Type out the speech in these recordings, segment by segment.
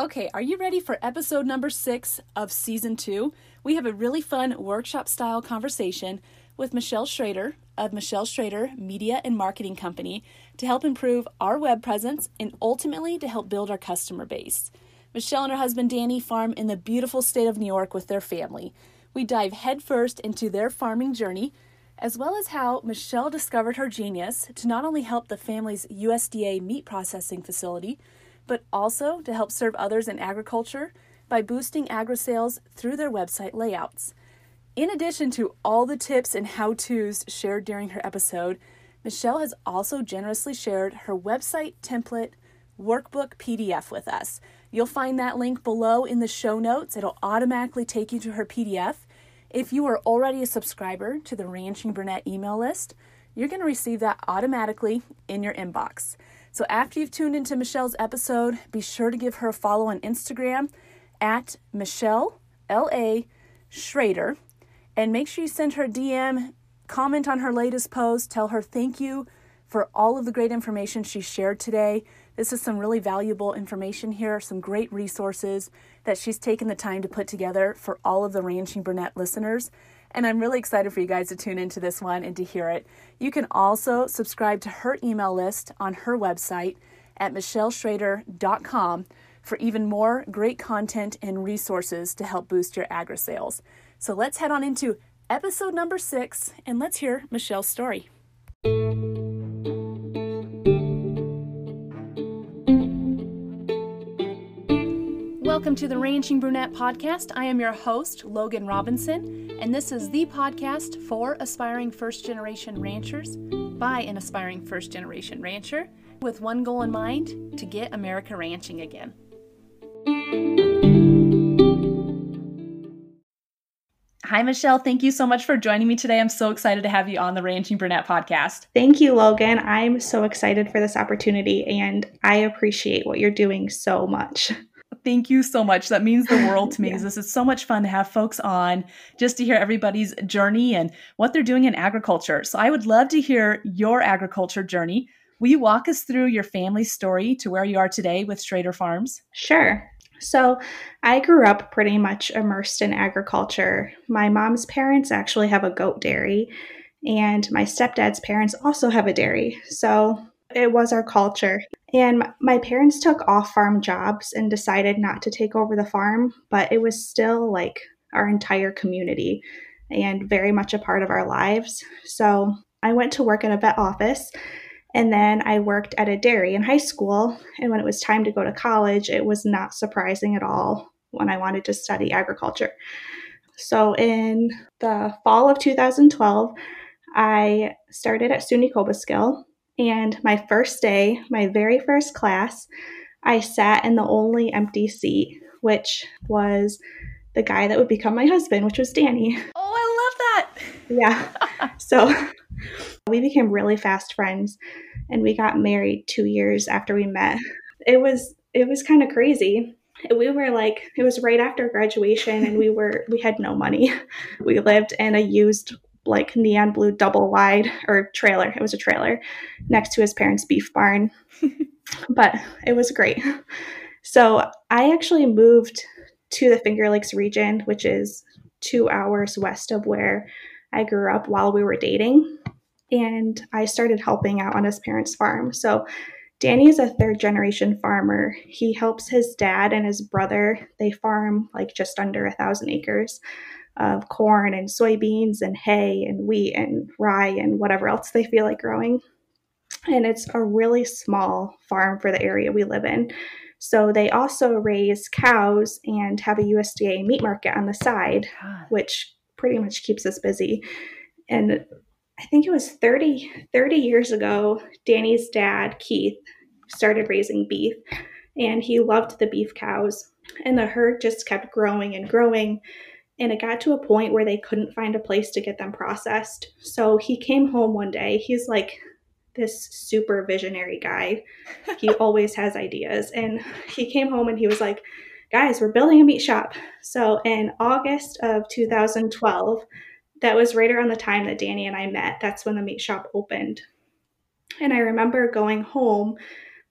Okay, are you ready for episode number 6 of season 2? We have a really fun workshop-style conversation with Michelle Schrader of Michelle Schrader Media and Marketing Company to help improve our web presence and ultimately to help build our customer base. Michelle and her husband Danny farm in the beautiful state of New York with their family. We dive headfirst into their farming journey, as well as how Michelle discovered her genius to not only help the family's USDA meat processing facility, but also to help serve others in agriculture by boosting agri-sales through their website layouts. In addition to all the tips and how-tos shared during her episode, Michelle has also generously shared her website template workbook PDF with us. You'll find that link below in the show notes. It'll automatically take you to her PDF. If you are already a subscriber to the Ranching Brunette email list, you're going to receive that automatically in your inbox. So after you've tuned into Michelle's episode, be sure to give her a follow on Instagram at michellelaschrader, and make sure you send her a DM, comment on her latest post, tell her thank you for all of the great information she shared today. This is some really valuable information here, some great resources that she's taken the time to put together for all of the Ranching Brunette listeners. And I'm really excited for you guys to tune into this one and to hear it. You can also subscribe to her email list on her website at michelleschrader.com for even more great content and resources to help boost your agri-sales. So let's head on into episode number 6, and let's hear Michelle's story. Welcome to the Ranching Brunette Podcast. I am your host, Logan Robinson, and this is the podcast for aspiring first-generation ranchers by an aspiring first-generation rancher with one goal in mind, to get America ranching again. Hi, Michelle. Thank you so much for joining me today. I'm so excited to have you on the Ranching Brunette Podcast. Thank you, Logan. I'm so excited for this opportunity, and I appreciate what you're doing so much. Thank you so much. That means the world to me. Yeah. This is so much fun to have folks on just to hear everybody's journey and what they're doing in agriculture. So I would love to hear your agriculture journey. Will you walk us through your family story to where you are today with Schrader Farms? Sure. So I grew up pretty much immersed in agriculture. My mom's parents actually have a goat dairy, and my stepdad's parents also have a dairy. So it was our culture. And my parents took off-farm jobs and decided not to take over the farm, but it was still like our entire community and very much a part of our lives. So I went to work at a vet office, and then I worked at a dairy in high school. And when it was time to go to college, it was not surprising at all when I wanted to study agriculture. So in the fall of 2012, I started at SUNY Cobleskill. And my first day, my very first class, I sat in the only empty seat, which was the guy that would become my husband, which was Danny. Oh, I love that. Yeah. So we became really fast friends, and we got married 2 years after we met. It was kind of crazy. We were like, it was right after graduation, and we had no money. We lived in a used like neon blue double wide or trailer. It was a trailer next to his parents' beef barn, but it was great. So I actually moved to the Finger Lakes region, which is 2 hours west of where I grew up, while we were dating. And I started helping out on his parents' farm. So Danny is a third generation farmer. He helps his dad and his brother. They farm like just under 1,000 acres of corn and soybeans and hay and wheat and rye and whatever else they feel like growing. And it's a really small farm for the area we live in. So they also raise cows and have a USDA meat market on the side, which pretty much keeps us busy. And I think it was 30 years ago, Danny's dad, Keith, started raising beef, and he loved the beef cows, and the herd just kept growing and growing. And it got to a point where they couldn't find a place to get them processed. So he came home one day. He's like this super visionary guy. He always has ideas. And he came home and he was like, guys, we're building a meat shop. So in August of 2012, that was right around the time that Danny and I met. That's when the meat shop opened. And I remember going home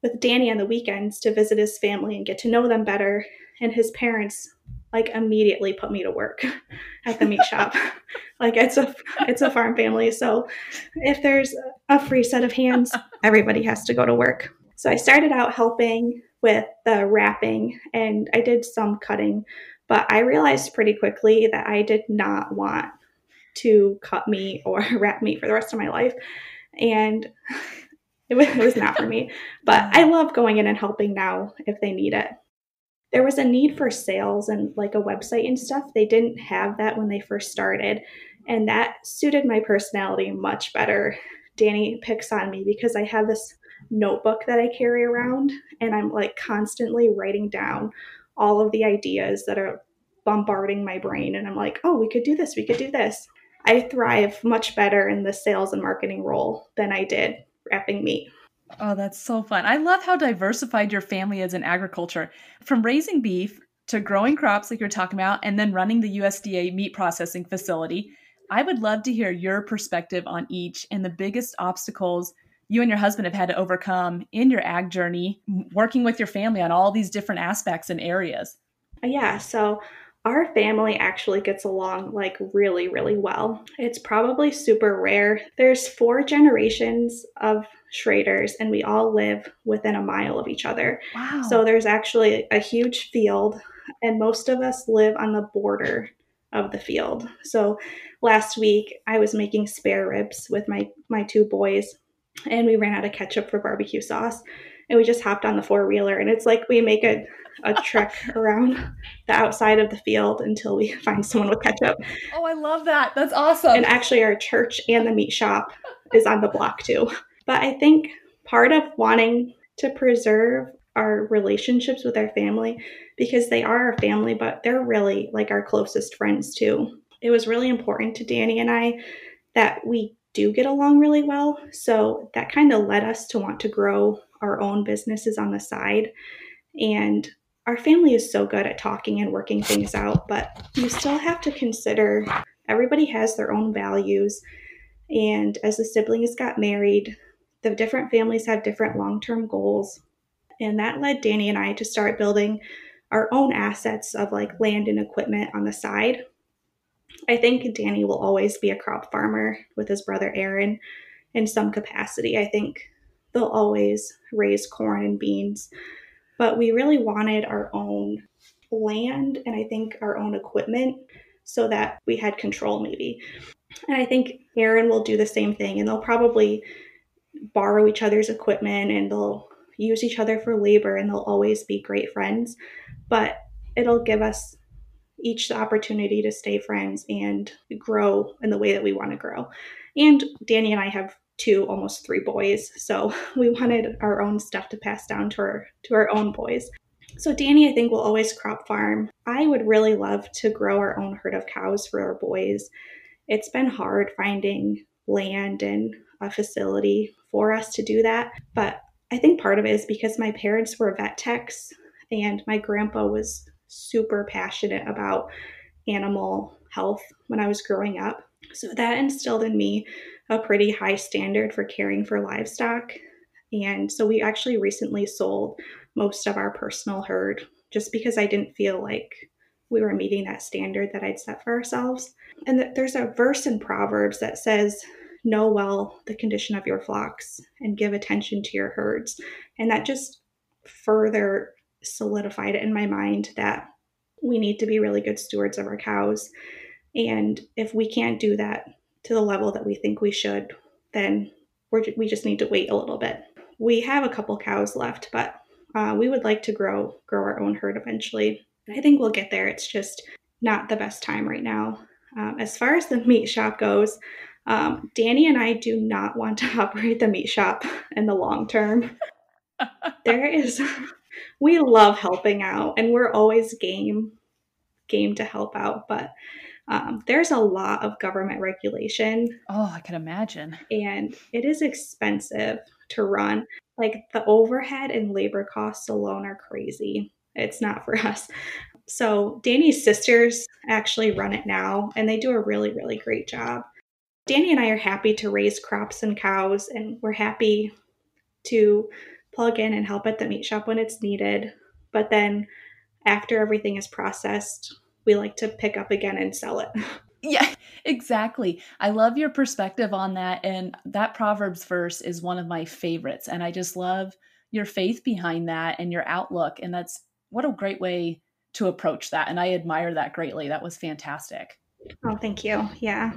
with Danny on the weekends to visit his family and get to know them better. And his parents like immediately put me to work at the meat shop. Like it's a farm family. So if there's a free set of hands, everybody has to go to work. So I started out helping with the wrapping and I did some cutting, but I realized pretty quickly that I did not want to cut meat or wrap meat for the rest of my life. And it was not for me, but I love going in and helping now if they need it. There was a need for sales and like a website and stuff. They didn't have that when they first started. And that suited my personality much better. Danny picks on me because I have this notebook that I carry around and I'm like constantly writing down all of the ideas that are bombarding my brain. And I'm like, oh, we could do this. We could do this. I thrive much better in the sales and marketing role than I did wrapping meat. Oh, that's so fun. I love how diversified your family is in agriculture, from raising beef to growing crops like you're talking about, and then running the USDA meat processing facility. I would love to hear your perspective on each and the biggest obstacles you and your husband have had to overcome in your ag journey, working with your family on all these different aspects and areas. Yeah, so our family actually gets along like really, really well. It's probably super rare. There's 4 generations of Schraders and we all live within a mile of each other. Wow. So there's actually a huge field and most of us live on the border of the field. So last week I was making spare ribs with my 2 boys and we ran out of ketchup for barbecue sauce and we just hopped on the 4-wheeler and it's like we make a trek around the outside of the field until we find someone with ketchup. Oh, I love that. That's awesome. And actually our church and the meat shop is on the block too. But I think part of wanting to preserve our relationships with our family, because they are our family, but they're really like our closest friends too. It was really important to Danny and I that we do get along really well. So that kind of led us to want to grow our own businesses on the side. And our family is so good at talking and working things out, but you still have to consider everybody has their own values. And as the siblings got married, the different families have different long-term goals. And that led Danny and I to start building our own assets of like land and equipment on the side. I think Danny will always be a crop farmer with his brother Aaron in some capacity. I think they'll always raise corn and beans. But we really wanted our own land and I think our own equipment so that we had control maybe. And I think Aaron will do the same thing and they'll probably borrow each other's equipment and they'll use each other for labor and they'll always be great friends, but it'll give us each the opportunity to stay friends and grow in the way that we want to grow. And Danny and I have 2, almost 3 boys. So we wanted our own stuff to pass down to our own boys. So Danny, I think, will always crop farm. I would really love to grow our own herd of cows for our boys. It's been hard finding land and a facility for us to do that. But I think part of it is because my parents were vet techs and my grandpa was super passionate about animal health when I was growing up. So that instilled in me a pretty high standard for caring for livestock. And so we actually recently sold most of our personal herd just because I didn't feel like we were meeting that standard that I'd set for ourselves. And there's a verse in Proverbs that says, know well the condition of your flocks and give attention to your herds. And that just further solidified it in my mind that we need to be really good stewards of our cows. And if we can't do that to the level that we think we should, then we just need to wait a little bit. We have a couple cows left, but we would like to grow our own herd eventually. I think we'll get there. It's just not the best time right now. As far as the meat shop goes, Danny and I do not want to operate the meat shop in the long term. We love helping out and we're always game to help out, but there's a lot of government regulation. Oh, I can imagine. And it is expensive to run. Like the overhead and labor costs alone are crazy. It's not for us. So Danny's sisters actually run it now, and they do a really, really great job. Danny and I are happy to raise crops and cows, and we're happy to plug in and help at the meat shop when it's needed. But then after everything is processed, we like to pick up again and sell it. Yeah, exactly. I love your perspective on that. And that Proverbs verse is one of my favorites. And I just love your faith behind that and your outlook. And that's what a great way to approach that. And I admire that greatly. That was fantastic. Oh, thank you. Yeah.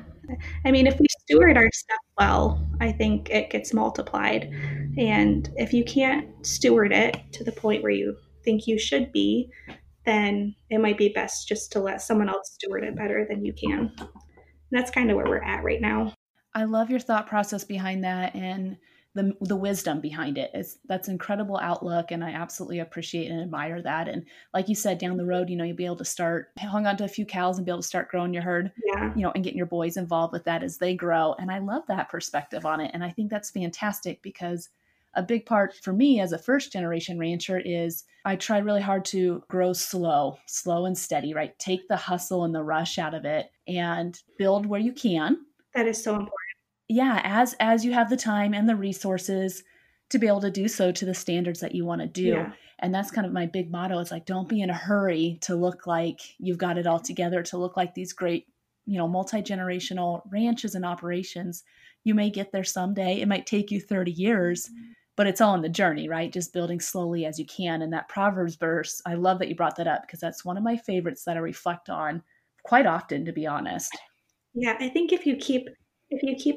I mean, if we steward our stuff well, I think it gets multiplied. And if you can't steward it to the point where you think you should be, then it might be best just to let someone else steward it better than you can. And that's kind of where we're at right now. I love your thought process behind that and the wisdom behind it. That's incredible outlook, and I absolutely appreciate and admire that. And like you said, down the road, you know, you'll be able to start hang on to a few cows and be able to start growing your herd, you know, and getting your boys involved with that as they grow. And I love that perspective on it. And I think that's fantastic because a big part for me as a first generation rancher is I try really hard to grow slow and steady, right? Take the hustle and the rush out of it and build where you can. That is so important. Yeah. As you have the time and the resources to be able to do so to the standards that you want to do. Yeah. And that's kind of my big motto. It's like, don't be in a hurry to look like you've got it all together, to look like these great, you know, multi-generational ranches and operations. You may get there someday. It might take you 30 years, but it's all in the journey, right? Just building slowly as you can. And that Proverbs verse, I love that you brought that up because that's one of my favorites that I reflect on quite often, to be honest. Yeah. I think if you keep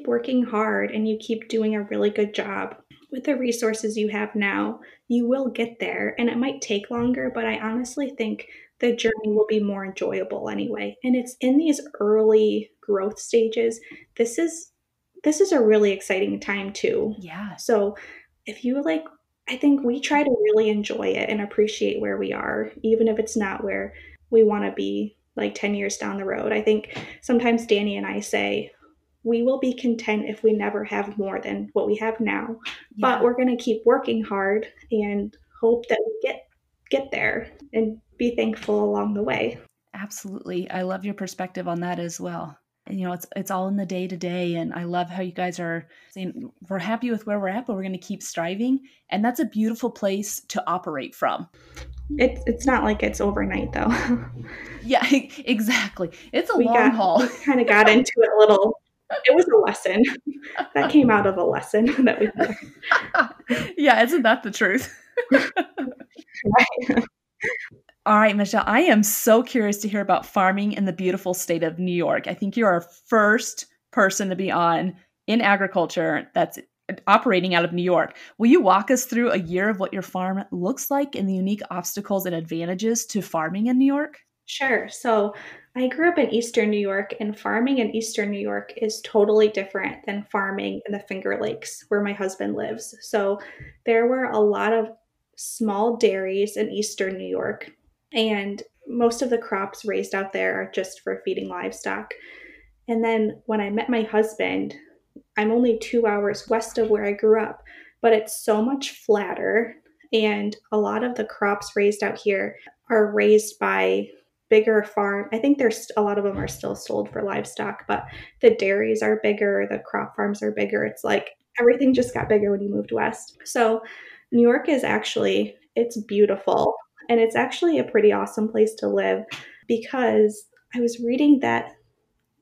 working hard and you keep doing a really good job with the resources you have now, you will get there. And it might take longer, but I honestly think the journey will be more enjoyable anyway. And it's in these early growth stages. This is a really exciting time too. Yeah. So if you like, I think we try to really enjoy it and appreciate where we are, even if it's not where we want to be like 10 years down the road. I think sometimes Danny and I say, we will be content if we never have more than what we have now, but we're going to keep working hard and hope that we get there and be thankful along the way. Absolutely. I love your perspective on that as well. And, you know, it's all in the day to day. And I love how you guys are saying we're happy with where we're at, but we're going to keep striving. And that's a beautiful place to operate from. It's not like it's overnight though. Yeah, exactly. It's a long haul. We kind of got into it a little. It was a lesson that came out of a lesson that we learned. Yeah, isn't that the truth? Right. All right, Michelle, I am so curious to hear about farming in the beautiful state of New York. I think you're our first person to be on in agriculture that's operating out of New York. Will you walk us through a year of what your farm looks like and the unique obstacles and advantages to farming in New York? Sure. So I grew up in Eastern New York, and farming in Eastern New York is totally different than farming in the Finger Lakes where my husband lives. So there were a lot of small dairies in Eastern New York, and most of the crops raised out there are just for feeding livestock. And then when I met my husband, I'm only 2 hours west of where I grew up, but it's so much flatter, and a lot of the crops raised out here are raised by bigger farm. I think there's a lot of them are still sold for livestock, but the dairies are bigger, the crop farms are bigger. It's like everything just got bigger when you moved west. So New York is actually, it's beautiful. And it's actually a pretty awesome place to live because I was reading that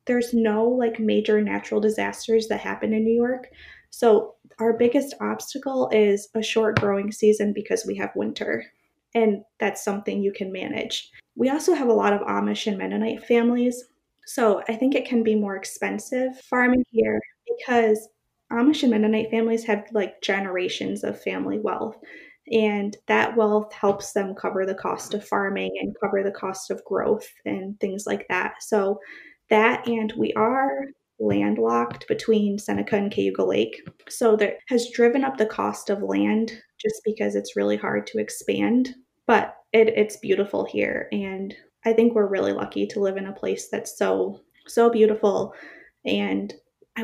there's no like major natural disasters that happen in New York. So our biggest obstacle is a short growing season because we have winter. And that's something you can manage. We also have a lot of Amish and Mennonite families. So I think it can be more expensive farming here because Amish and Mennonite families have like generations of family wealth. And that wealth helps them cover the cost of farming and cover the cost of growth and things like that. So that, and we are landlocked between Seneca and Cayuga Lake. So that has driven up the cost of land just because it's really hard to expand. But it's beautiful here. And I think we're really lucky to live in a place that's so, so beautiful. And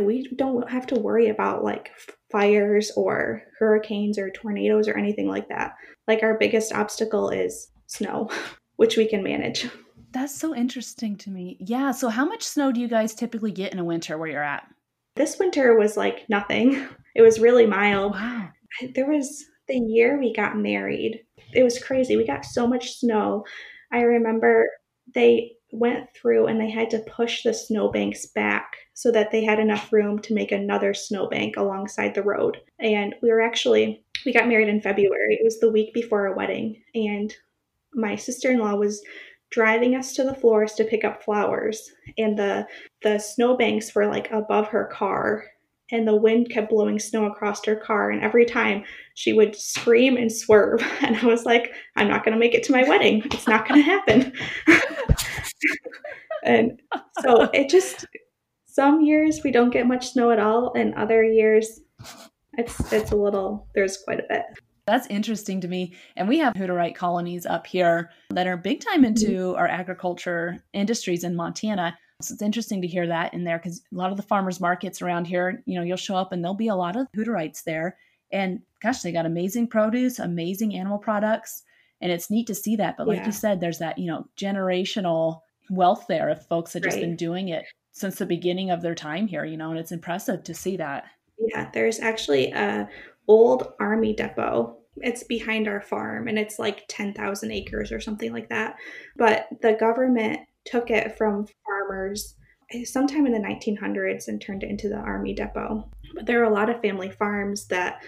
we don't have to worry about like fires or hurricanes or tornadoes or anything like that. Like our biggest obstacle is snow, which we can manage. That's so interesting to me. Yeah. So how much snow do you guys typically get in a winter where you're at? This winter was like nothing. It was really mild. Wow. There was... the year we got married. It was crazy. We got so much snow. I remember they went through and they had to push the snowbanks back so that they had enough room to make another snowbank alongside the road. And we got married in February. It was the week before our wedding. And my sister-in-law was driving us to the florist to pick up flowers. And the snowbanks were like above her car. And the wind kept blowing snow across her car. And every time she would scream and swerve. And I was like, I'm not going to make it to my wedding. It's not going to happen. And so it just, some years we don't get much snow at all. And other years it's a little, there's quite a bit. That's interesting to me. And we have Hooterite colonies up here that are big time into our agriculture industries in Montana. So it's interesting to hear that in there because a lot of the farmers markets around here, you know, you'll show up and there'll be a lot of Hooterites there. And gosh, they got amazing produce, amazing animal products. And it's neat to see that. But like you said, there's that, you know, generational wealth there of folks that just been doing it since the beginning of their time here, you know, and it's impressive to see that. Yeah, there's actually a old army depot. It's behind our farm and it's like 10,000 acres or something like that. But the government took it from farmers sometime in the 1900s and turned it into the army depot. But there are a lot of family farms that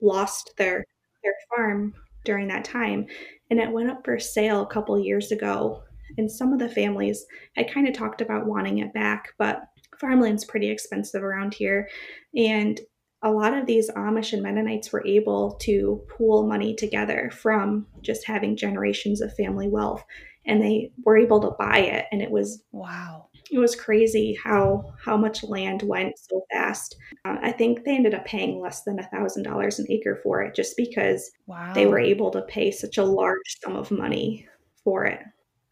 lost their farm during that time. And it went up for sale a couple years ago. And some of the families had kind of talked about wanting it back, but farmland's pretty expensive around here. And a lot of these Amish and Mennonites were able to pool money together from just having generations of family wealth. And they were able to buy it. And it was, wow, it was crazy how much land went so fast. I think they ended up paying less than $1,000 an acre for it just because they were able to pay such a large sum of money for it.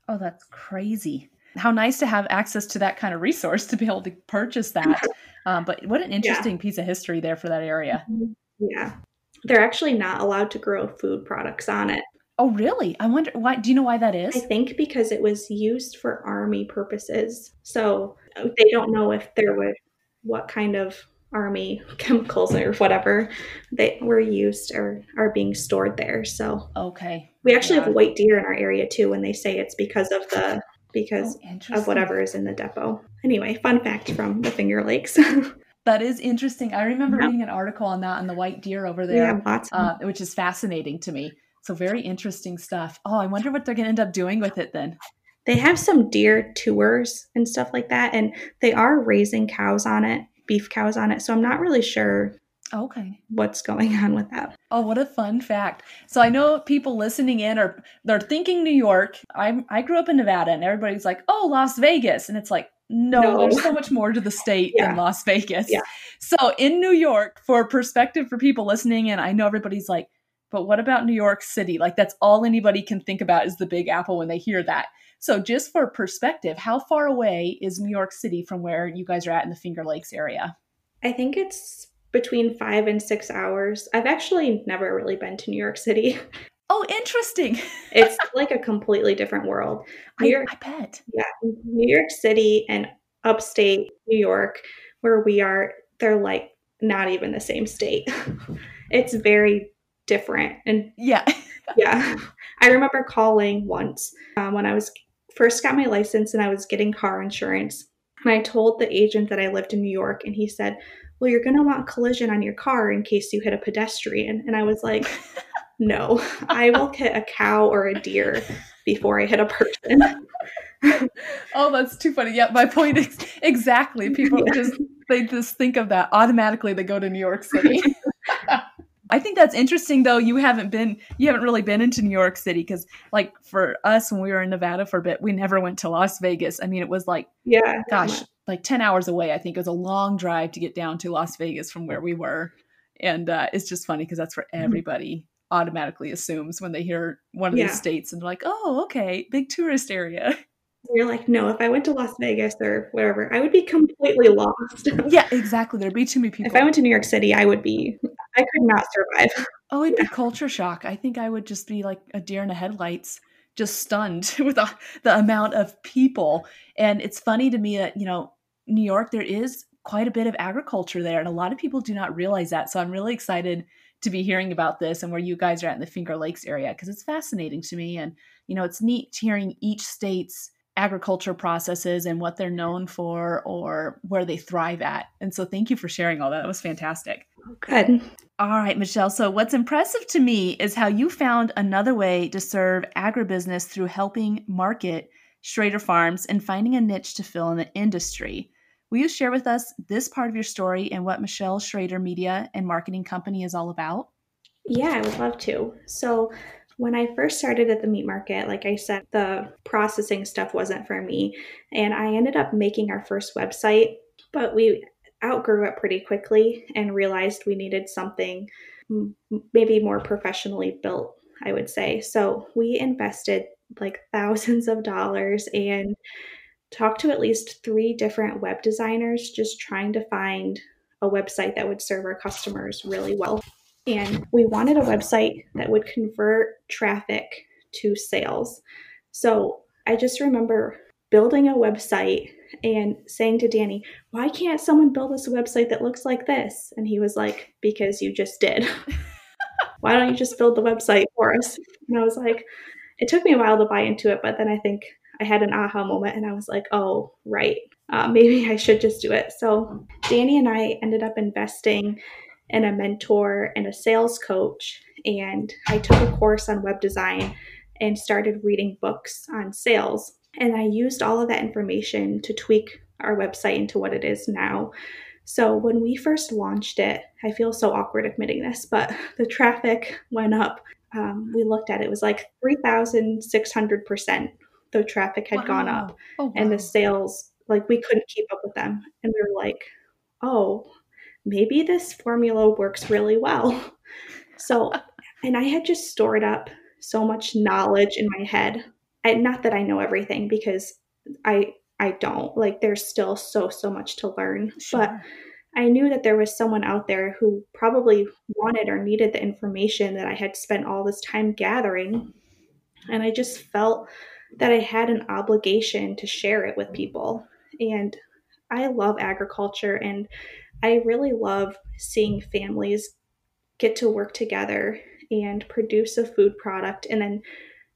Oh, that's crazy. How nice to have access to that kind of resource to be able to purchase that. But what an interesting piece of history there for that area. Yeah. They're actually not allowed to grow food products on it. Oh, really? I wonder why. Do you know why that is? I think because it was used for army purposes. So they don't know if there were what kind of army chemicals or whatever that were used or are being stored there. So we actually have white deer in our area too, and they say it's because of whatever is in the depot. Anyway, fun fact from the Finger Lakes. That is interesting. I remember reading an article on that, on the white deer over there, which is fascinating to me. So very interesting stuff. Oh, I wonder what they're going to end up doing with it then. They have some deer tours and stuff like that, and they are raising cows on it, beef cows on it. So I'm not really sure what's going on with that. Oh, what a fun fact. So I know people listening in they're thinking New York. I grew up in Nevada and everybody's like, oh, Las Vegas. And it's like, no, there's so much more to the state than Las Vegas. Yeah. So in New York, for perspective for people listening in, I know everybody's like, but what about New York City? Like that's all anybody can think about is the Big Apple when they hear that. So just for perspective, how far away is New York City from where you guys are at in the Finger Lakes area? I think it's between 5 and 6 hours. I've actually never really been to New York City. Oh, interesting. It's like a completely different world. I bet. Yeah. New York City and upstate New York, where we are, they're like not even the same state. It's very different. And yeah. I remember calling once when I was first got my license and I was getting car insurance. And I told the agent that I lived in New York and he said, well, you're going to want collision on your car in case you hit a pedestrian. And I was like, no, I will hit a cow or a deer before I hit a person. Oh, that's too funny. Yeah, my point is exactly. People just think of that automatically. They go to New York City. I think that's interesting though. You haven't really been into New York City because like for us, when we were in Nevada for a bit, we never went to Las Vegas. I mean, it was like, like 10 hours away. I think it was a long drive to get down to Las Vegas from where we were. And it's just funny because that's where everybody automatically assumes when they hear one of these states and they're like, oh, okay. Big tourist area. You're like, no, if I went to Las Vegas or wherever, I would be completely lost. Yeah, exactly. There'd be too many people. If I went to New York City, I could not survive. Oh, it'd be culture shock. I think I would just be like a deer in the headlights, just stunned with the amount of people. And it's funny to me that, you know, New York, there is quite a bit of agriculture there. And a lot of people do not realize that. So I'm really excited to be hearing about this and where you guys are at in the Finger Lakes area, because it's fascinating to me. And, you know, it's neat hearing each state's agriculture processes and what they're known for or where they thrive at. And so thank you for sharing all that. That was fantastic. Good. All right, Michelle. So what's impressive to me is how you found another way to serve agribusiness through helping market Schrader Farms and finding a niche to fill in the industry. Will you share with us this part of your story and what Michelle Schrader Media and Marketing Company is all about? Yeah, I would love to. So when I first started at the meat market, like I said, the processing stuff wasn't for me. And I ended up making our first website, but we outgrew it pretty quickly and realized we needed something maybe more professionally built, I would say. So we invested like thousands of dollars and talked to at least 3 different web designers, just trying to find a website that would serve our customers really well. And we wanted a website that would convert traffic to sales. So I just remember building a website and saying to Danny, why can't someone build us a website that looks like this? And he was like, because you just did. Why don't you just build the website for us? And I was like, it took me a while to buy into it, but then I think I had an aha moment and I was like, oh, right. Maybe I should just do it. So Danny and I ended up investing in a mentor and a sales coach. And I took a course on web design and started reading books on sales. And I used all of that information to tweak our website into what it is now. So when we first launched it, I feel so awkward admitting this, but the traffic went up. We looked at it, it was like 3,600%. The traffic had gone up. Oh, wow. And the sales, like we couldn't keep up with them. And we were like, oh, maybe this formula works really well. So, and I had just stored up so much knowledge in my head. And not that I know everything, because I don't, like there's still so much to learn, sure. But I knew that there was someone out there who probably wanted or needed the information that I had spent all this time gathering. And I just felt that I had an obligation to share it with people. And I love agriculture, and I really love seeing families get to work together and produce a food product and then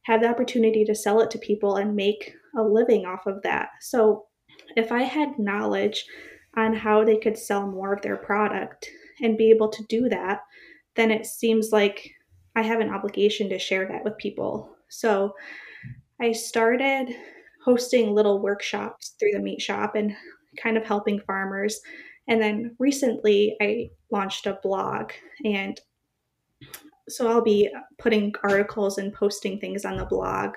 have the opportunity to sell it to people and make a living off of that. So if I had knowledge on how they could sell more of their product and be able to do that, then it seems like I have an obligation to share that with people. So I started hosting little workshops through the meat shop and kind of helping farmers. And then recently I launched a blog, and so I'll be putting articles and posting things on the blog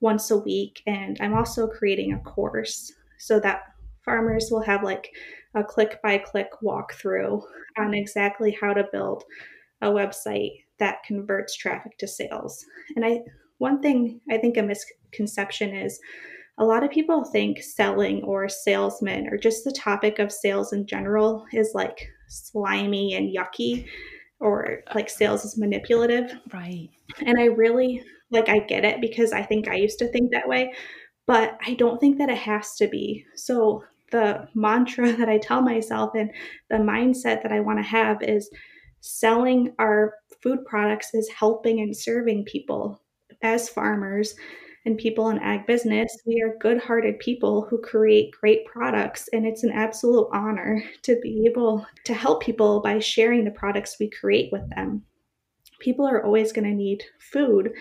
once a week. And I'm also creating a course so that farmers will have like a click-by-click walkthrough on exactly how to build a website that converts traffic to sales. And one thing I think a misconception is a lot of people think selling or salesmen or just the topic of sales in general is like slimy and yucky, or like sales is manipulative. Right. And I really I get it, because I think I used to think that way, but I don't think that it has to be. So the mantra that I tell myself and the mindset that I want to have is selling our food products is helping and serving people. As farmers and people in ag business, we are good-hearted people who create great products, and it's an absolute honor to be able to help people by sharing the products we create with them. People are always going to need food,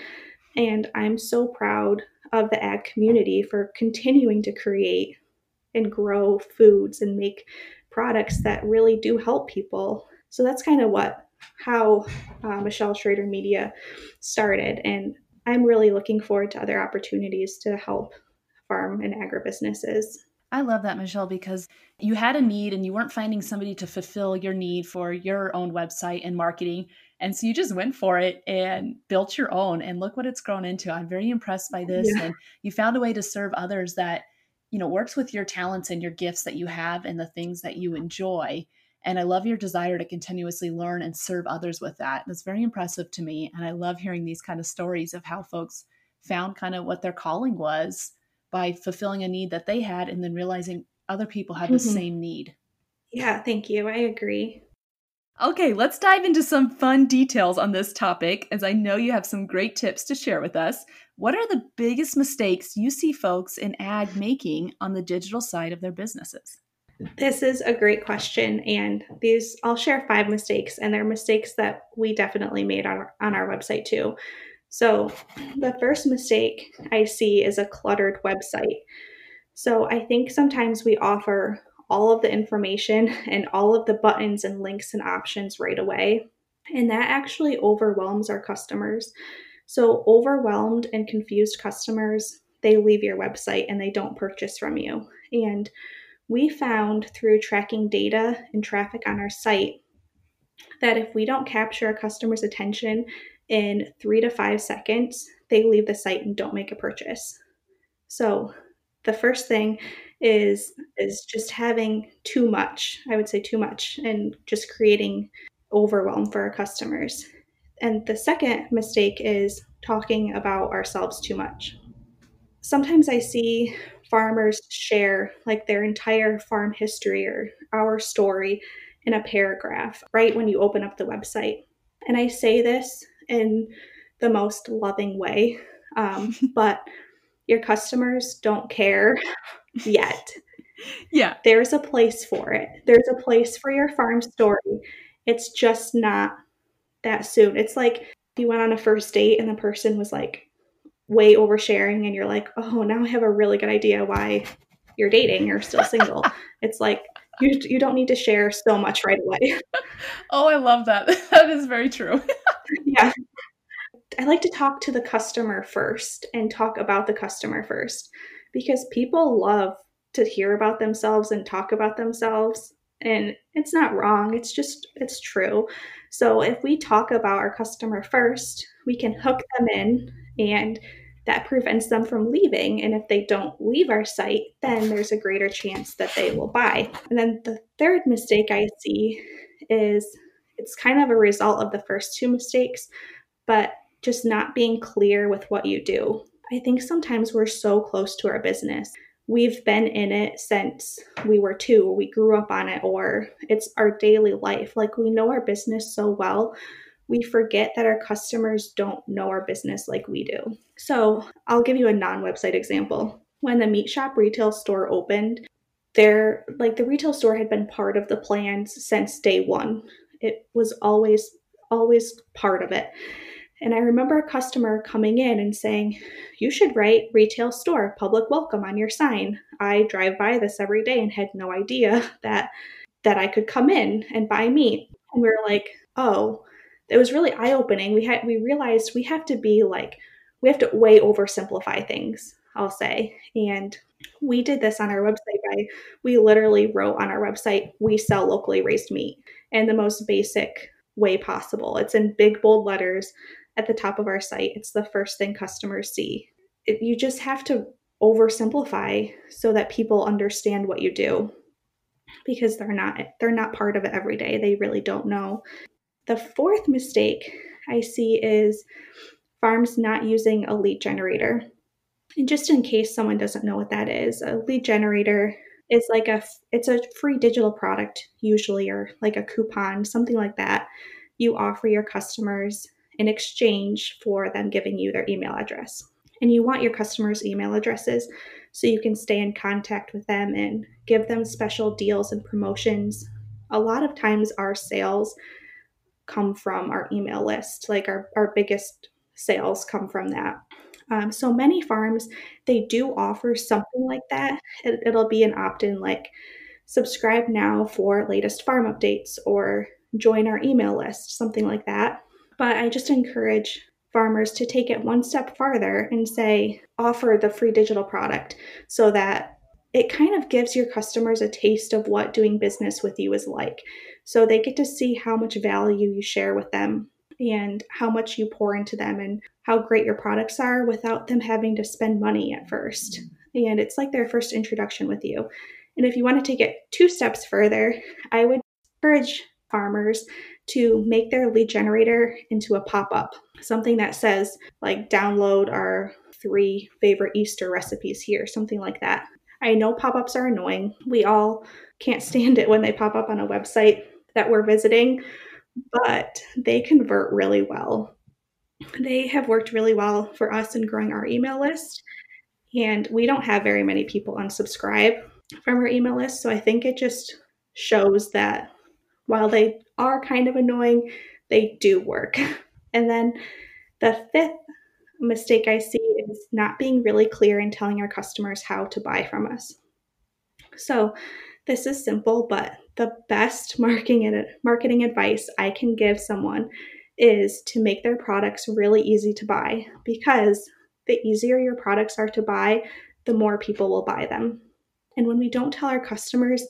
and I'm so proud of the ag community for continuing to create and grow foods and make products that really do help people. So that's kind of how Michelle Schrader Media started, and I'm really looking forward to other opportunities to help farm and agribusinesses. I love that, Michelle, because you had a need and you weren't finding somebody to fulfill your need for your own website and marketing. And so you just went for it and built your own, and look what it's grown into. I'm very impressed by this. Yeah. And you found a way to serve others that, you know, works with your talents and your gifts that you have and the things that you enjoy. And I love your desire to continuously learn and serve others with that. That's very impressive to me. And I love hearing these kind of stories of how folks found kind of what their calling was by fulfilling a need that they had and then realizing other people had the same need. Yeah, thank you. I agree. Okay, let's dive into some fun details on this topic, as I know you have some great tips to share with us. What are the biggest mistakes you see folks in ag making on the digital side of their businesses? This is a great question, and these, I'll share 5 mistakes, and they're mistakes that we definitely made on our website too. So the first mistake I see is a cluttered website. So I think sometimes we offer all of the information and all of the buttons and links and options right away, and that actually overwhelms our customers. So overwhelmed and confused customers, they leave your website and they don't purchase from you. And we found through tracking data and traffic on our site that if we don't capture a customer's attention in 3 to 5 seconds, they leave the site and don't make a purchase. So the first thing is just having too much, I would say too much, and just creating overwhelm for our customers. And the second mistake is talking about ourselves too much. Sometimes I see farmers share like their entire farm history or our story in a paragraph right when you open up the website. And I say this in the most loving way, but your customers don't care yet. Yeah. There's a place for it. There's a place for your farm story. It's just not that soon. It's like you went on a first date and the person was like, way oversharing, and you're like, oh, now I have a really good idea why you're dating or still single. It's like, you don't need to share so much right away. Oh, I love that. That is very true. Yeah. I like to talk to the customer first and talk about the customer first, because people love to hear about themselves and talk about themselves. And it's not wrong. It's just, it's true. So if we talk about our customer first, we can hook them in, and that prevents them from leaving. And if they don't leave our site, then there's a greater chance that they will buy. And then the third mistake I see is, it's kind of a result of the first 2 mistakes, but just not being clear with what you do. I think sometimes we're so close to our business. We've been in it since we were 2, or we grew up on it, or it's our daily life. Like, we know our business so well, we forget that our customers don't know our business like we do. So I'll give you a non-website example. When the meat shop retail store opened, the retail store had been part of the plans since day one. It was always part of it. And I remember a customer coming in and saying, you should write retail store, public welcome on your sign. I drive by this every day and had no idea that I could come in and buy meat. And we were like, oh, it was really eye-opening. We realized we have to way oversimplify things, I'll say. And we did this on our website we literally wrote on our website, we sell locally raised meat, in the most basic way possible. It's in big, bold letters at the top of our site. It's the first thing customers see. You just have to oversimplify so that people understand what you do, because they're not part of it every day. They really don't know. The fourth mistake I see is farms not using a lead generator. And just in case someone doesn't know what that is, a lead generator is it's a free digital product usually, or like a coupon, something like that, you offer your customers in exchange for them giving you their email address. And you want your customers' email addresses so you can stay in contact with them and give them special deals and promotions. A lot of times our sales come from our email list, like our biggest sales come from that. So many farms, they do offer something like that. It'll be an opt-in, like subscribe now for latest farm updates or join our email list, something like that. But I just encourage farmers to take it one step farther and say, offer the free digital product, so that it kind of gives your customers a taste of what doing business with you is like. So they get to see how much value you share with them and how much you pour into them and how great your products are without them having to spend money at first. And it's like their first introduction with you. And if you want to take it 2 steps further, I would encourage farmers to make their lead generator into a pop-up, something that says like, download our 3 favorite Easter recipes here, something like that. I know pop-ups are annoying. We all can't stand it when they pop up on a website that we're visiting, but they convert really well. They have worked really well for us in growing our email list. And we don't have very many people unsubscribe from our email list. So I think it just shows that while they are kind of annoying, they do work. And then the fifth mistake I see is not being really clear in telling our customers how to buy from us. So this is simple, but the best marketing advice I can give someone is to make their products really easy to buy, because the easier your products are to buy, the more people will buy them. And when we don't tell our customers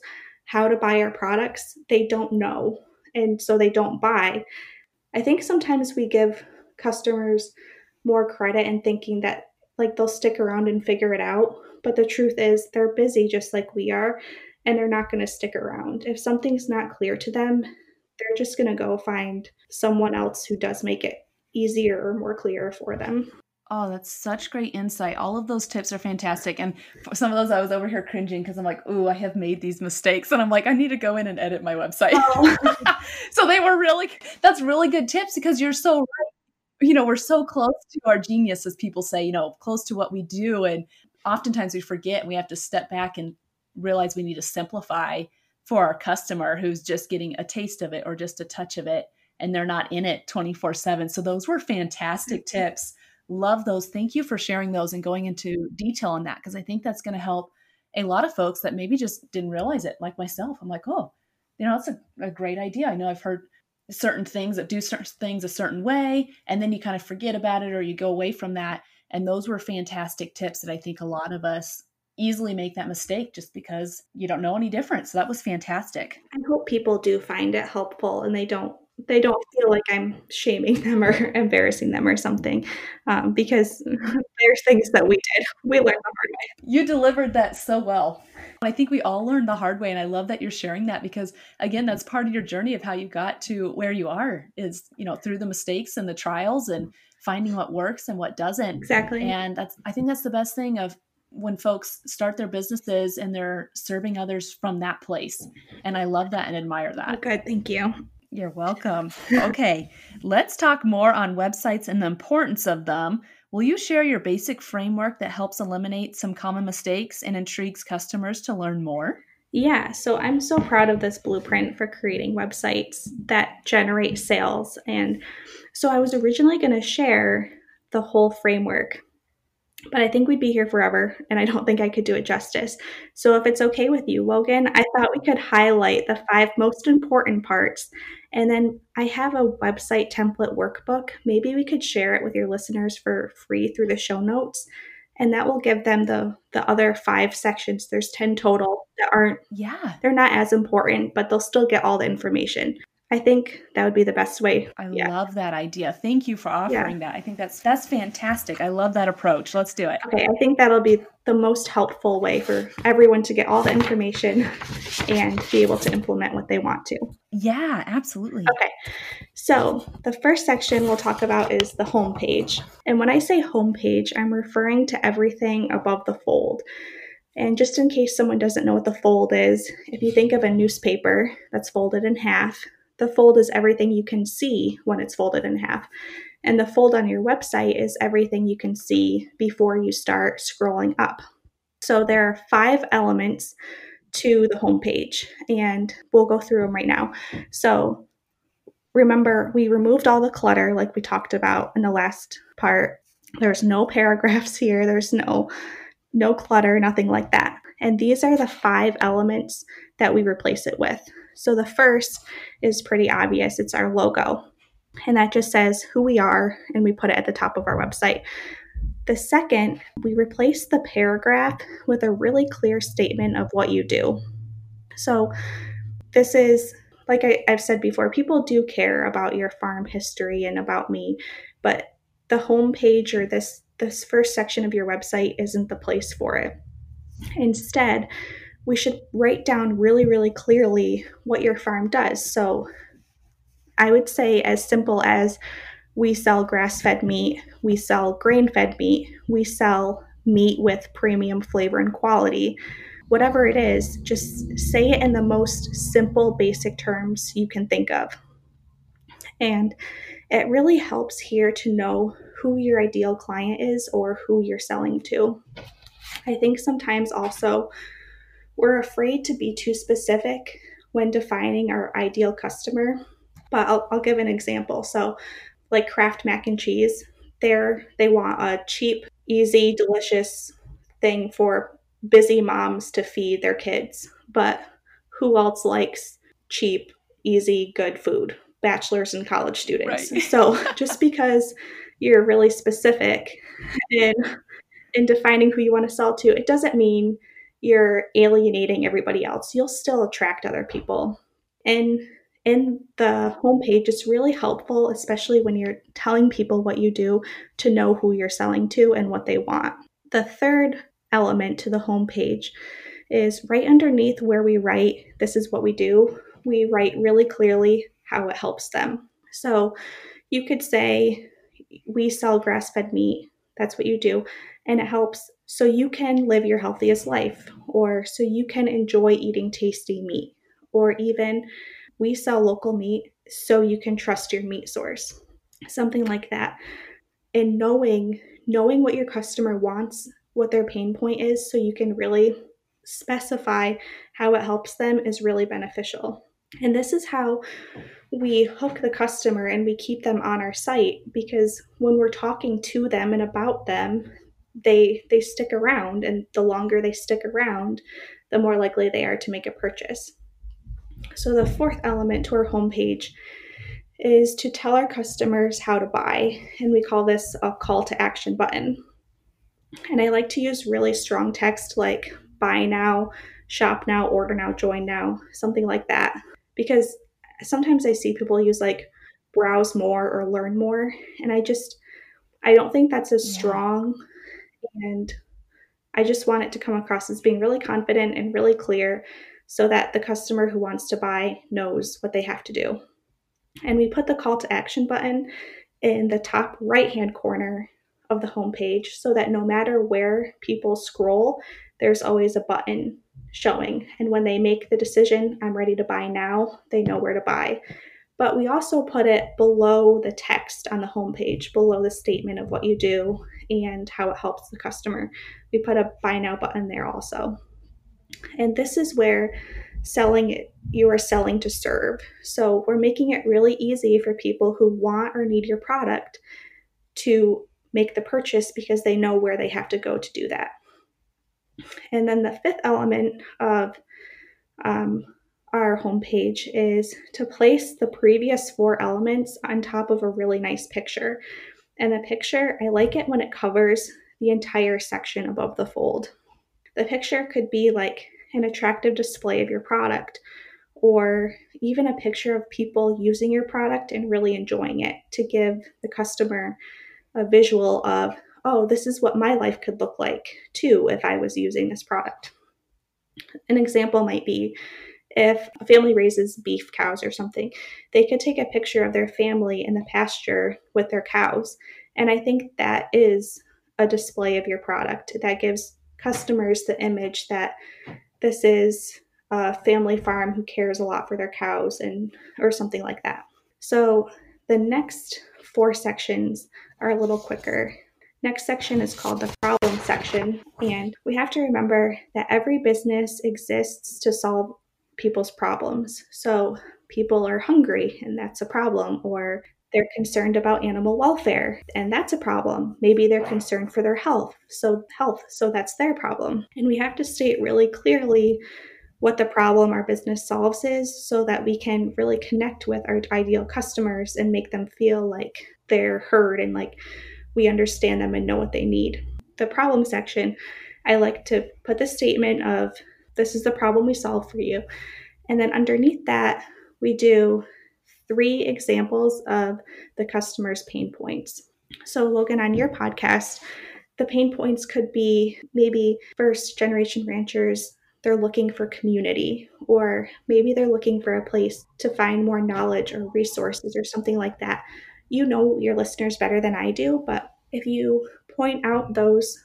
how to buy our products, they don't know, and so they don't buy. I think sometimes we give customers more credit and thinking that like they'll stick around and figure it out. But the truth is they're busy just like we are, and they're not going to stick around. If something's not clear to them, they're just going to go find someone else who does make it easier or more clear for them. Oh, that's such great insight. All of those tips are fantastic. And for some of those, I was over here cringing because I'm like, ooh, I have made these mistakes. And I'm like, I need to go in and edit my website. Oh. So they were that's really good tips, because you're so right. You know, we're so close to our genius, as people say, you know, close to what we do. And oftentimes we forget, and we have to step back and realize we need to simplify for our customer who's just getting a taste of it or just a touch of it, and they're not in it 24/7. So those were fantastic tips. Love those. Thank you for sharing those and going into detail on that, because I think that's going to help a lot of folks that maybe just didn't realize it, like myself. I'm like, oh, you know, that's a great idea. I know I've heard certain things that do certain things a certain way, and then you kind of forget about it or you go away from that. And those were fantastic tips that I think a lot of us easily make that mistake just because you don't know any different. So that was fantastic. I hope people do find it helpful and they don't feel like I'm shaming them or embarrassing them or something, because there's things that we learned the hard way. You delivered that so well. I think we all learned the hard way. And I love that you're sharing that, because again, that's part of your journey of how you got to where you are is, you know, through the mistakes and the trials and finding what works and what doesn't. Exactly. And I think that's the best thing of when folks start their businesses and they're serving others from that place. And I love that and admire that. Oh, good. Thank you. You're welcome. Okay, let's talk more on websites and the importance of them. Will you share your basic framework that helps eliminate some common mistakes and intrigues customers to learn more? Yeah, so I'm so proud of this blueprint for creating websites that generate sales. And so I was originally going to share the whole framework, but I think we'd be here forever, and I don't think I could do it justice. So if it's okay with you, Logan, I thought we could highlight the 5 most important parts. And then I have a website template workbook. Maybe we could share it with your listeners for free through the show notes, and that will give them the other 5 sections. There's 10 total that aren't, they're not as important, but they'll still get all the information. I think that would be the best way. I love that idea. Thank you for offering that. I think that's fantastic. I love that approach. Let's do it. Okay. I think that'll be the most helpful way for everyone to get all the information and be able to implement what they want to. Yeah, absolutely. Okay. So the first section we'll talk about is the homepage. And when I say homepage, I'm referring to everything above the fold. And just in case someone doesn't know what the fold is, if you think of a newspaper that's folded in half, the fold is everything you can see when it's folded in half. And the fold on your website is everything you can see before you start scrolling up. So there are 5 elements to the homepage, and we'll go through them right now. So remember, we removed all the clutter like we talked about in the last part. There's no paragraphs here. There's no clutter, nothing like that. And these are the 5 elements that we replace it with. So the first is pretty obvious. It's our logo. And that just says who we are, and we put it at the top of our website. The second, we replace the paragraph with a really clear statement of what you do. So this is, like I've said before, people do care about your farm history and about me, but the homepage or this first section of your website isn't the place for it. Instead, we should write down really, really clearly what your farm does. So I would say as simple as we sell grass-fed meat, we sell grain-fed meat, we sell meat with premium flavor and quality. Whatever it is, just say it in the most simple, basic terms you can think of. And it really helps here to know who your ideal client is or who you're selling to. I think sometimes also we're afraid to be too specific when defining our ideal customer, but I'll give an example. So like Kraft mac and cheese, they want a cheap, easy, delicious thing for busy moms to feed their kids. But who else likes cheap, easy, good food? Bachelors and college students. Right. So just because you're really specific in defining who you want to sell to, it doesn't mean you're alienating everybody else. You'll still attract other people. And in the homepage, it's really helpful, especially when you're telling people what you do, to know who you're selling to and what they want. The third element to the homepage is right underneath where we write, this is what we do. We write really clearly how it helps them. So you could say, we sell grass-fed meat. That's what you do. And it helps so you can live your healthiest life, or so you can enjoy eating tasty meat, or even we sell local meat so you can trust your meat source, something like that. And knowing what your customer wants, what their pain point is, so you can really specify how it helps them, is really beneficial. And this is how we hook the customer and we keep them on our site, because when we're talking to them and about them, they stick around, and the longer they stick around, the more likely they are to make a purchase. So the fourth element to our homepage is to tell our customers how to buy, and we call this a call to action button. And I like to use really strong text like buy now, shop now, order now, join now, something like that. Because sometimes I see people use like browse more or learn more, and I don't think that's as strong. And I just want it to come across as being really confident and really clear, so that the customer who wants to buy knows what they have to do. And we put the call to action button in the top right-hand corner of the homepage, so that no matter where people scroll, there's always a button showing. And when they make the decision, I'm ready to buy now, they know where to buy. But we also put it below the text on the homepage, below the statement of what you do and how it helps the customer. We put a buy now button there also. And this is where you are selling to serve. So we're making it really easy for people who want or need your product to make the purchase, because they know where they have to go to do that. And then the fifth element of our homepage is to place the previous four elements on top of a really nice picture. And the picture, I like it when it covers the entire section above the fold. The picture could be like an attractive display of your product, or even a picture of people using your product and really enjoying it, to give the customer a visual of, oh, this is what my life could look like too if I was using this product. An example might be if a family raises beef cows or something, they could take a picture of their family in the pasture with their cows. And I think that is a display of your product that gives customers the image that this is a family farm who cares a lot for their cows, and or something like that. So the next four sections are a little quicker. Next section is called the problem section. And we have to remember that every business exists to solve people's problems. So people are hungry, and that's a problem. Or they're concerned about animal welfare, and that's a problem. Maybe they're concerned for their health, so that's their problem. And we have to state really clearly what the problem our business solves is, so that we can really connect with our ideal customers and make them feel like they're heard and like we understand them and know what they need. The problem section, I like to put the statement of, this is the problem we solve for you. And then underneath that, we do 3 examples of the customer's pain points. So Logan, on your podcast, the pain points could be maybe first generation ranchers, they're looking for community, or maybe they're looking for a place to find more knowledge or resources or something like that. You know your listeners better than I do, but if you point out those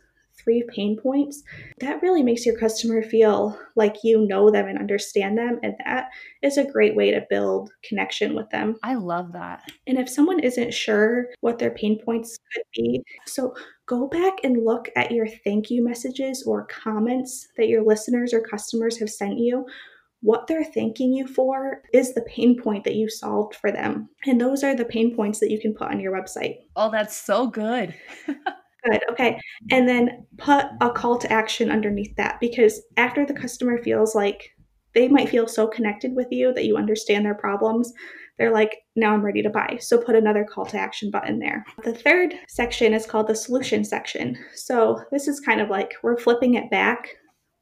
three pain points, that really makes your customer feel like you know them and understand them. And that is a great way to build connection with them. I love that. And if someone isn't sure what their pain points could be, so go back and look at your thank you messages or comments that your listeners or customers have sent you. What they're thanking you for is the pain point that you solved for them. And those are the pain points that you can put on your website. Oh, that's so good. Good. Okay. And then put a call to action underneath that, because after the customer feels like they might feel so connected with you that you understand their problems, they're like, now I'm ready to buy. So put another call to action button there. The third section is called the solution section. So this is kind of like we're flipping it back.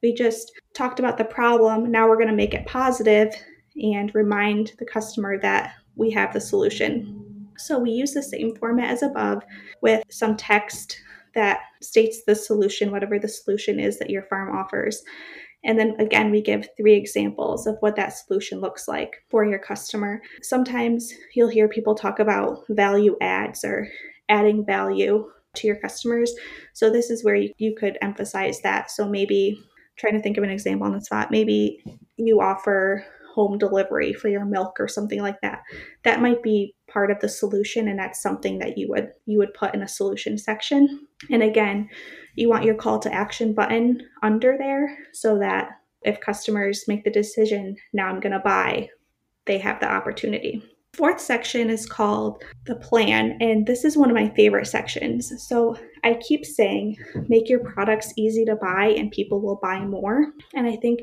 We just talked about the problem. Now we're going to make it positive and remind the customer that we have the solution. So we use the same format as above with some text that states the solution, whatever the solution is that your farm offers. And then again, we give three examples of what that solution looks like for your customer. Sometimes you'll hear people talk about value adds or adding value to your customers. So this is where you could emphasize that. So maybe trying to think of an example on the spot. Maybe you offer home delivery for your milk or something like that. That might be part of the solution, and that's something that you would put in a solution section. And again, you want your call to action button under there so that if customers make the decision, now I'm going to buy, they have the opportunity. Fourth section is called the plan, and this is one of my favorite sections. So I keep saying, make your products easy to buy and people will buy more. And I think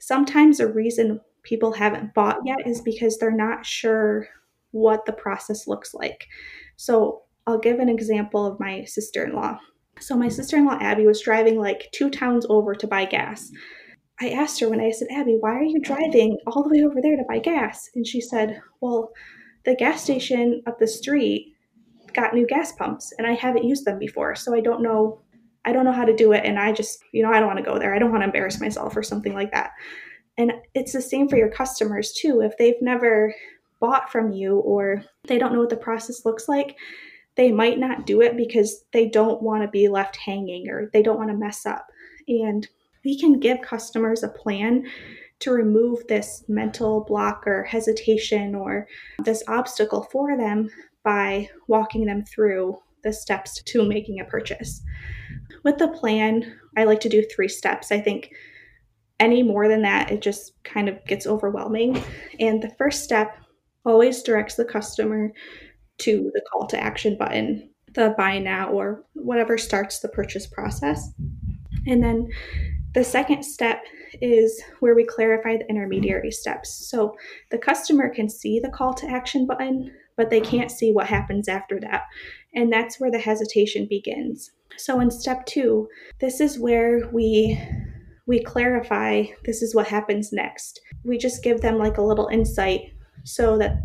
sometimes the reason people haven't bought yet is because they're not sure what the process looks like. So I'll give an example of my sister-in-law. So my sister-in-law, Abby, was driving like 2 towns over to buy gas. I asked her when I said, Abby, why are you driving all the way over there to buy gas? And she said, well, the gas station up the street got new gas pumps and I haven't used them before. So I don't know how to do it. And I just, I don't want to go there. I don't want to embarrass myself or something like that. And it's the same for your customers too. If they've never bought from you or they don't know what the process looks like, they might not do it because they don't want to be left hanging or they don't want to mess up. And we can give customers a plan to remove this mental block or hesitation or this obstacle for them by walking them through the steps to making a purchase. With the plan, I like to do 3 steps. I think any more than that, it just kind of gets overwhelming. And the first step always directs the customer to the call to action button, the buy now or whatever starts the purchase process. And then the second step is where we clarify the intermediary steps. So the customer can see the call to action button, but they can't see what happens after that. And that's where the hesitation begins. So in step 2, this is where we clarify this is what happens next. We just give them like a little insight so that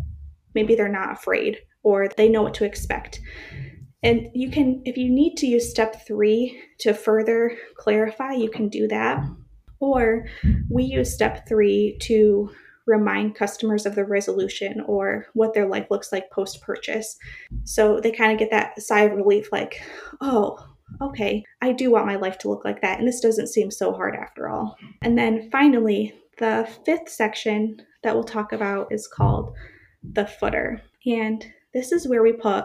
maybe they're not afraid or they know what to expect. And you can, if you need to use step 3 to further clarify, you can do that. Or we use step 3 to remind customers of the resolution or what their life looks like post-purchase. So they kind of get that sigh of relief like, oh, okay, I do want my life to look like that. And this doesn't seem so hard after all. And then finally, the 5th section that we'll talk about is called the footer. And this is where we put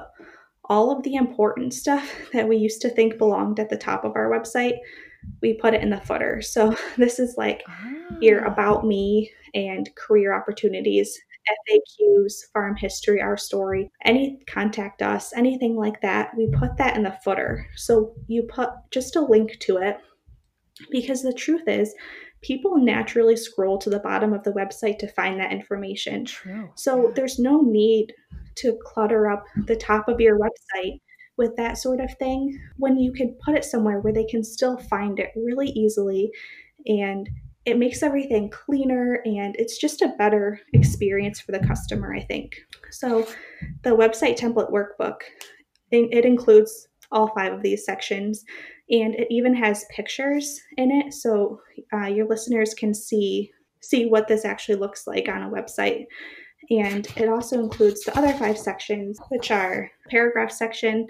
all of the important stuff that we used to think belonged at the top of our website, we put it in the footer. So this is like your about me and career opportunities, FAQs, farm history, our story, any contact us, anything like that. We put that in the footer. So you put just a link to it because the truth is people naturally scroll to the bottom of the website to find that information. True. So there's no need to clutter up the top of your website with that sort of thing when you can put it somewhere where they can still find it really easily, and it makes everything cleaner and it's just a better experience for the customer, I think. So the website template workbook, it includes all 5 of these sections and it even has pictures in it so your listeners can see what this actually looks like on a website. And it also includes the other 5 sections, which are paragraph section,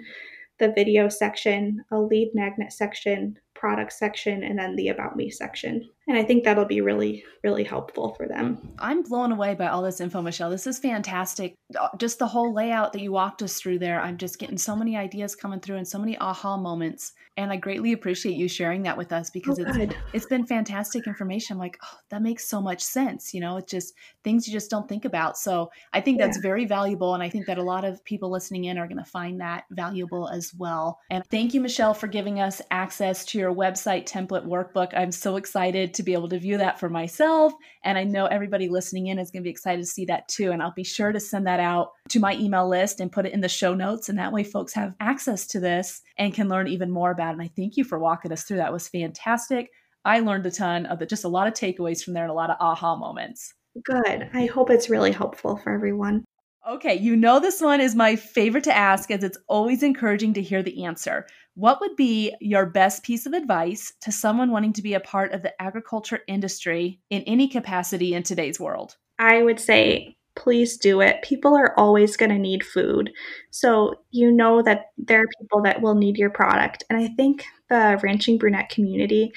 the video section, a lead magnet section, product section, and then the about me section. And I think that'll be really, really helpful for them. I'm blown away by all this info, Michelle. This is fantastic. Just the whole layout that you walked us through there. I'm just getting so many ideas coming through and so many aha moments. And I greatly appreciate you sharing that with us, because it's been fantastic information. I'm like, oh, that makes so much sense. You know, it's just things you just don't think about. So I think that's very valuable. And I think that a lot of people listening in are going to find that valuable as well. And thank you, Michelle, for giving us access to your website template workbook. I'm so excited to be able to view that for myself. And I know everybody listening in is going to be excited to see that too. And I'll be sure to send that out to my email list and put it in the show notes. And that way folks have access to this and can learn even more about it. And I thank you for walking us through. That was fantastic. I learned a ton of it, just a lot of takeaways from there and a lot of aha moments. Good. I hope it's really helpful for everyone. Okay. You know, this one is my favorite to ask, as it's always encouraging to hear the answer. What would be your best piece of advice to someone wanting to be a part of the agriculture industry in any capacity in today's world? I would say, please do it. People are always going to need food. So you know that there are people that will need your product. And I think the Ranching Brunette community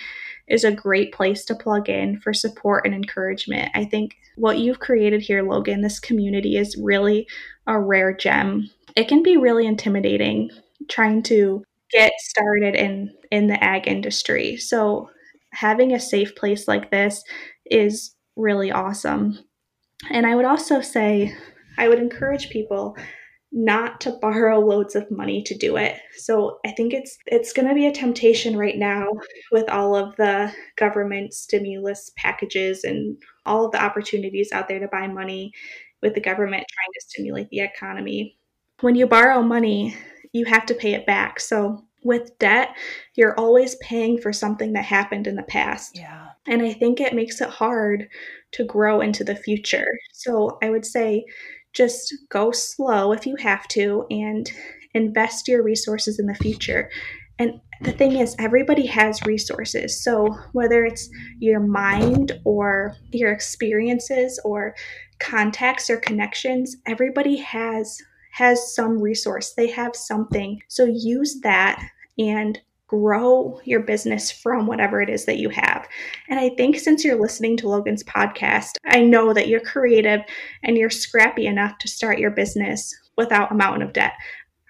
is a great place to plug in for support and encouragement. I think what you've created here, Logan, this community is really a rare gem. It can be really intimidating trying to get started in the ag industry. So having a safe place like this is really awesome. And I would also say, I would encourage people not to borrow loads of money to do it. So I think it's going to be a temptation right now with all of the government stimulus packages and all of the opportunities out there to buy money with the government trying to stimulate the economy. When you borrow money, you have to pay it back. So with debt, you're always paying for something that happened in the past. Yeah. And I think it makes it hard to grow into the future. So I would say just go slow if you have to and invest your resources in the future. And the thing is, everybody has resources. So whether it's your mind or your experiences or contacts or connections, everybody has some resource. They have something. So use that and grow your business from whatever it is that you have. And I think since you're listening to Logan's podcast, I know that you're creative and you're scrappy enough to start your business without a mountain of debt.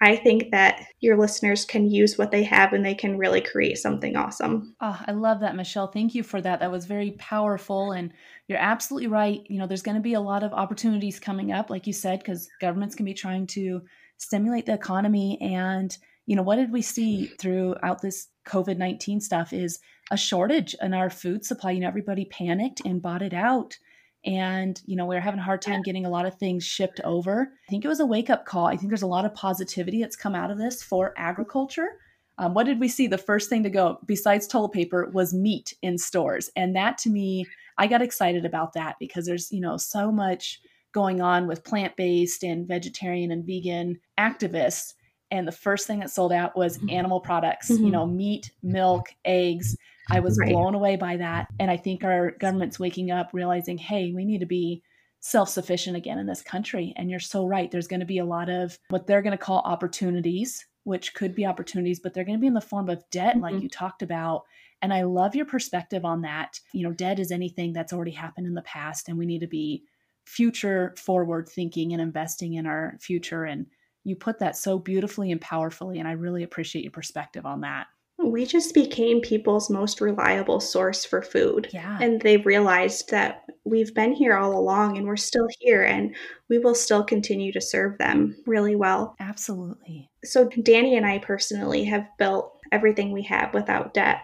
I think that your listeners can use what they have and they can really create something awesome. Oh, I love that, Michelle. Thank you for that. That was very powerful. And you're absolutely right. You know, there's going to be a lot of opportunities coming up, like you said, because governments can be trying to stimulate the economy. And, you know, what did we see throughout this COVID-19 stuff is a shortage in our food supply. You know, everybody panicked and bought it out. And, you know, we're having a hard time getting a lot of things shipped over. I think it was a wake-up call. I think there's a lot of positivity that's come out of this for agriculture. What did we see? The first thing to go besides toilet paper was meat in stores. And that to me, I got excited about that because there's, you know, so much going on with plant-based and vegetarian and vegan activists. And the first thing that sold out was animal products, you know, meat, milk, eggs. I was blown away by that. And I think our government's waking up realizing, hey, we need to be self-sufficient again in this country. And you're so right. There's going to be a lot of what they're going to call opportunities, which could be opportunities, but they're going to be in the form of debt, like you talked about. And I love your perspective on that. You know, debt is anything that's already happened in the past, and we need to be future forward thinking and investing in our future. And you put that so beautifully and powerfully. And I really appreciate your perspective on that. We just became people's most reliable source for food. Yeah. And they realized that we've been here all along and we're still here and we will still continue to serve them really well. Absolutely. So Danny and I personally have built everything we have without debt.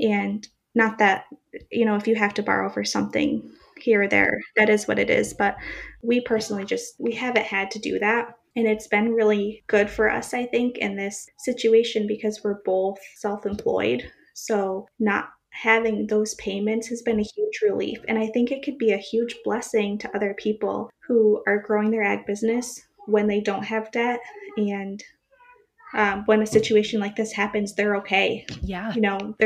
And not that, you know, if you have to borrow for something here or there, that is what it is. But we personally we haven't had to do that. And it's been really good for us, I think, in this situation because we're both self-employed. So not having those payments has been a huge relief. And I think it could be a huge blessing to other people who are growing their ag business when they don't have debt. And when a situation like this happens, they're okay. Yeah. You know,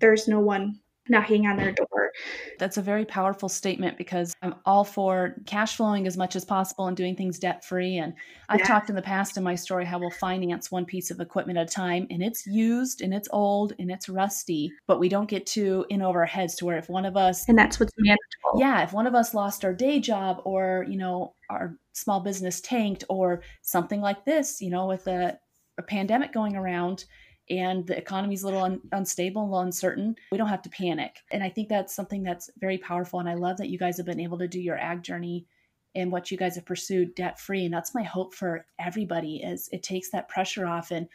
there's no one knocking on their door. That's a very powerful statement because I'm all for cash flowing as much as possible and doing things debt free. And I've talked in the past in my story how we'll finance one piece of equipment at a time, and it's used and it's old and it's rusty, but we don't get too in over our heads to where if one of us, and that's what's manageable. Yeah. If one of us lost our day job or, you know, our small business tanked or something like this, you know, with a pandemic going around, and the economy's a little unstable and a little uncertain, we don't have to panic. And I think that's something that's very powerful. And I love that you guys have been able to do your ag journey and what you guys have pursued debt-free. And that's my hope for everybody, is it takes that pressure off. And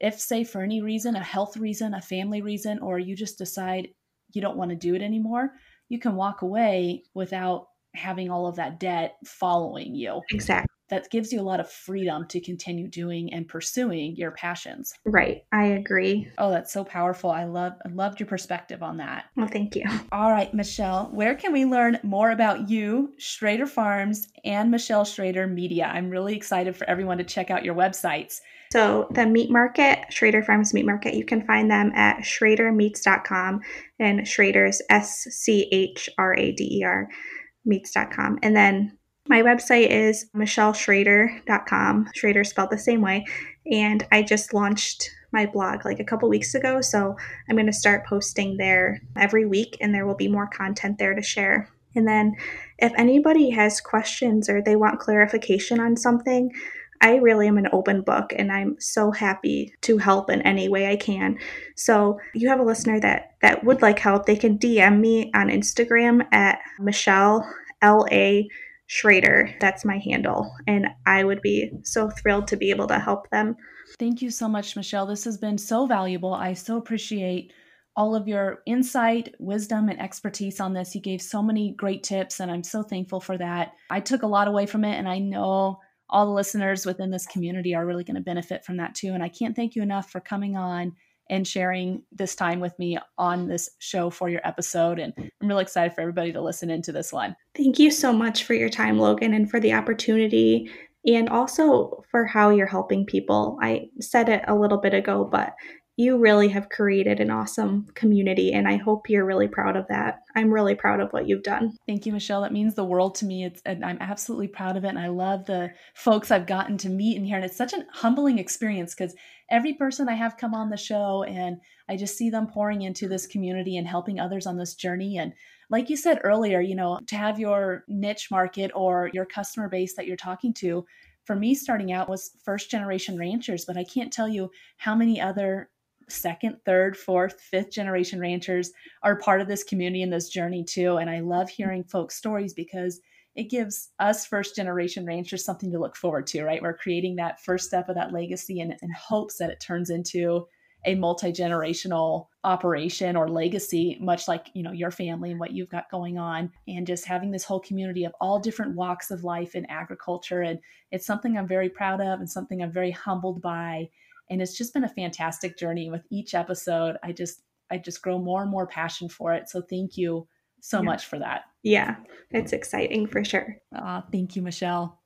if, say, for any reason, a health reason, a family reason, or you just decide you don't want to do it anymore, you can walk away without having all of that debt following you. Exactly. That gives you a lot of freedom to continue doing and pursuing your passions. Right. I agree. Oh, that's so powerful. I loved your perspective on that. Well, thank you. All right, Michelle, where can we learn more about you, Schrader Farms, and Michelle Schrader Media? I'm really excited for everyone to check out your websites. So the meat market, Schrader Farms Meat Market, you can find them at schradermeats.com, and Schrader's SCHRADER, meats.com. And then my website is michelleschrader.com. Schrader spelled the same way. And I just launched my blog like a couple weeks ago. So I'm going to start posting there every week, and there will be more content there to share. And then if anybody has questions or they want clarification on something, I really am an open book, and I'm so happy to help in any way I can. So if you have a listener that would like help, they can DM me on Instagram at michellelaschrader. That's my handle. And I would be so thrilled to be able to help them. Thank you so much, Michelle. This has been so valuable. I so appreciate all of your insight, wisdom, and expertise on this. You gave so many great tips, and I'm so thankful for that. I took a lot away from it, and I know all the listeners within this community are really going to benefit from that too. And I can't thank you enough for coming on and sharing this time with me on this show for your episode. And I'm really excited for everybody to listen into this one. Thank you so much for your time, Logan, and for the opportunity, and also for how you're helping people. I said it a little bit ago, but you really have created an awesome community, and I hope you're really proud of that. I'm really proud of what you've done. Thank you, Michelle. That means the world to me. And I'm absolutely proud of it. And I love the folks I've gotten to meet in here. And it's such a humbling experience because every person I have come on the show, and I just see them pouring into this community and helping others on this journey. And like you said earlier, you know, to have your niche market or your customer base that you're talking to, for me, starting out was first generation ranchers, but I can't tell you how many other second, third, fourth, fifth generation ranchers are part of this community and this journey too. And I love hearing folks' stories because it gives us first generation ranchers something to look forward to, right? We're creating that first step of that legacy and hopes that it turns into a multi-generational operation or legacy, much like, you know, your family and what you've got going on, and just having this whole community of all different walks of life in agriculture. And it's something I'm very proud of and something I'm very humbled by. And it's just been a fantastic journey. With each episode, I just grow more and more passion for it. So thank you so much for that. Yeah, it's exciting for sure. Thank you, Michelle.